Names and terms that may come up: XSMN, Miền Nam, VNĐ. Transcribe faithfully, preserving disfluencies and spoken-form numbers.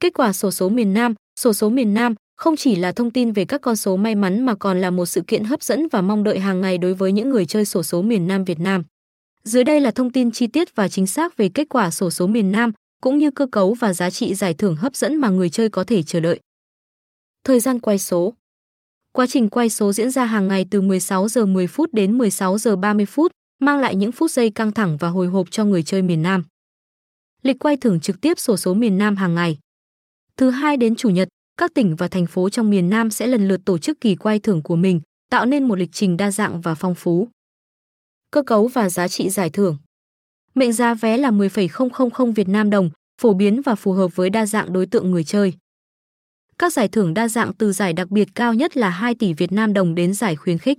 Kết quả xổ số miền Nam, xổ số miền Nam không chỉ là thông tin về các con số may mắn mà còn là một sự kiện hấp dẫn và mong đợi hàng ngày đối với những người chơi xổ số miền Nam Việt Nam. Dưới đây là thông tin chi tiết và chính xác về kết quả xổ số miền Nam, cũng như cơ cấu và giá trị giải thưởng hấp dẫn mà người chơi có thể chờ đợi. Thời gian quay số. Quá trình quay số diễn ra hàng ngày từ mười sáu giờ mười phút đến mười sáu giờ ba mươi phút, mang lại những phút giây căng thẳng và hồi hộp cho người chơi miền Nam. Lịch quay thưởng trực tiếp xổ số miền Nam hàng ngày. Thứ hai đến chủ nhật, các tỉnh và thành phố trong miền Nam sẽ lần lượt tổ chức kỳ quay thưởng của mình, tạo nên một lịch trình đa dạng và phong phú. Cơ cấu và giá trị giải thưởng. Mệnh giá vé là mười nghìn Việt Nam đồng, phổ biến và phù hợp với đa dạng đối tượng người chơi. Các giải thưởng đa dạng từ giải đặc biệt cao nhất là hai tỷ Việt Nam đồng đến giải khuyến khích.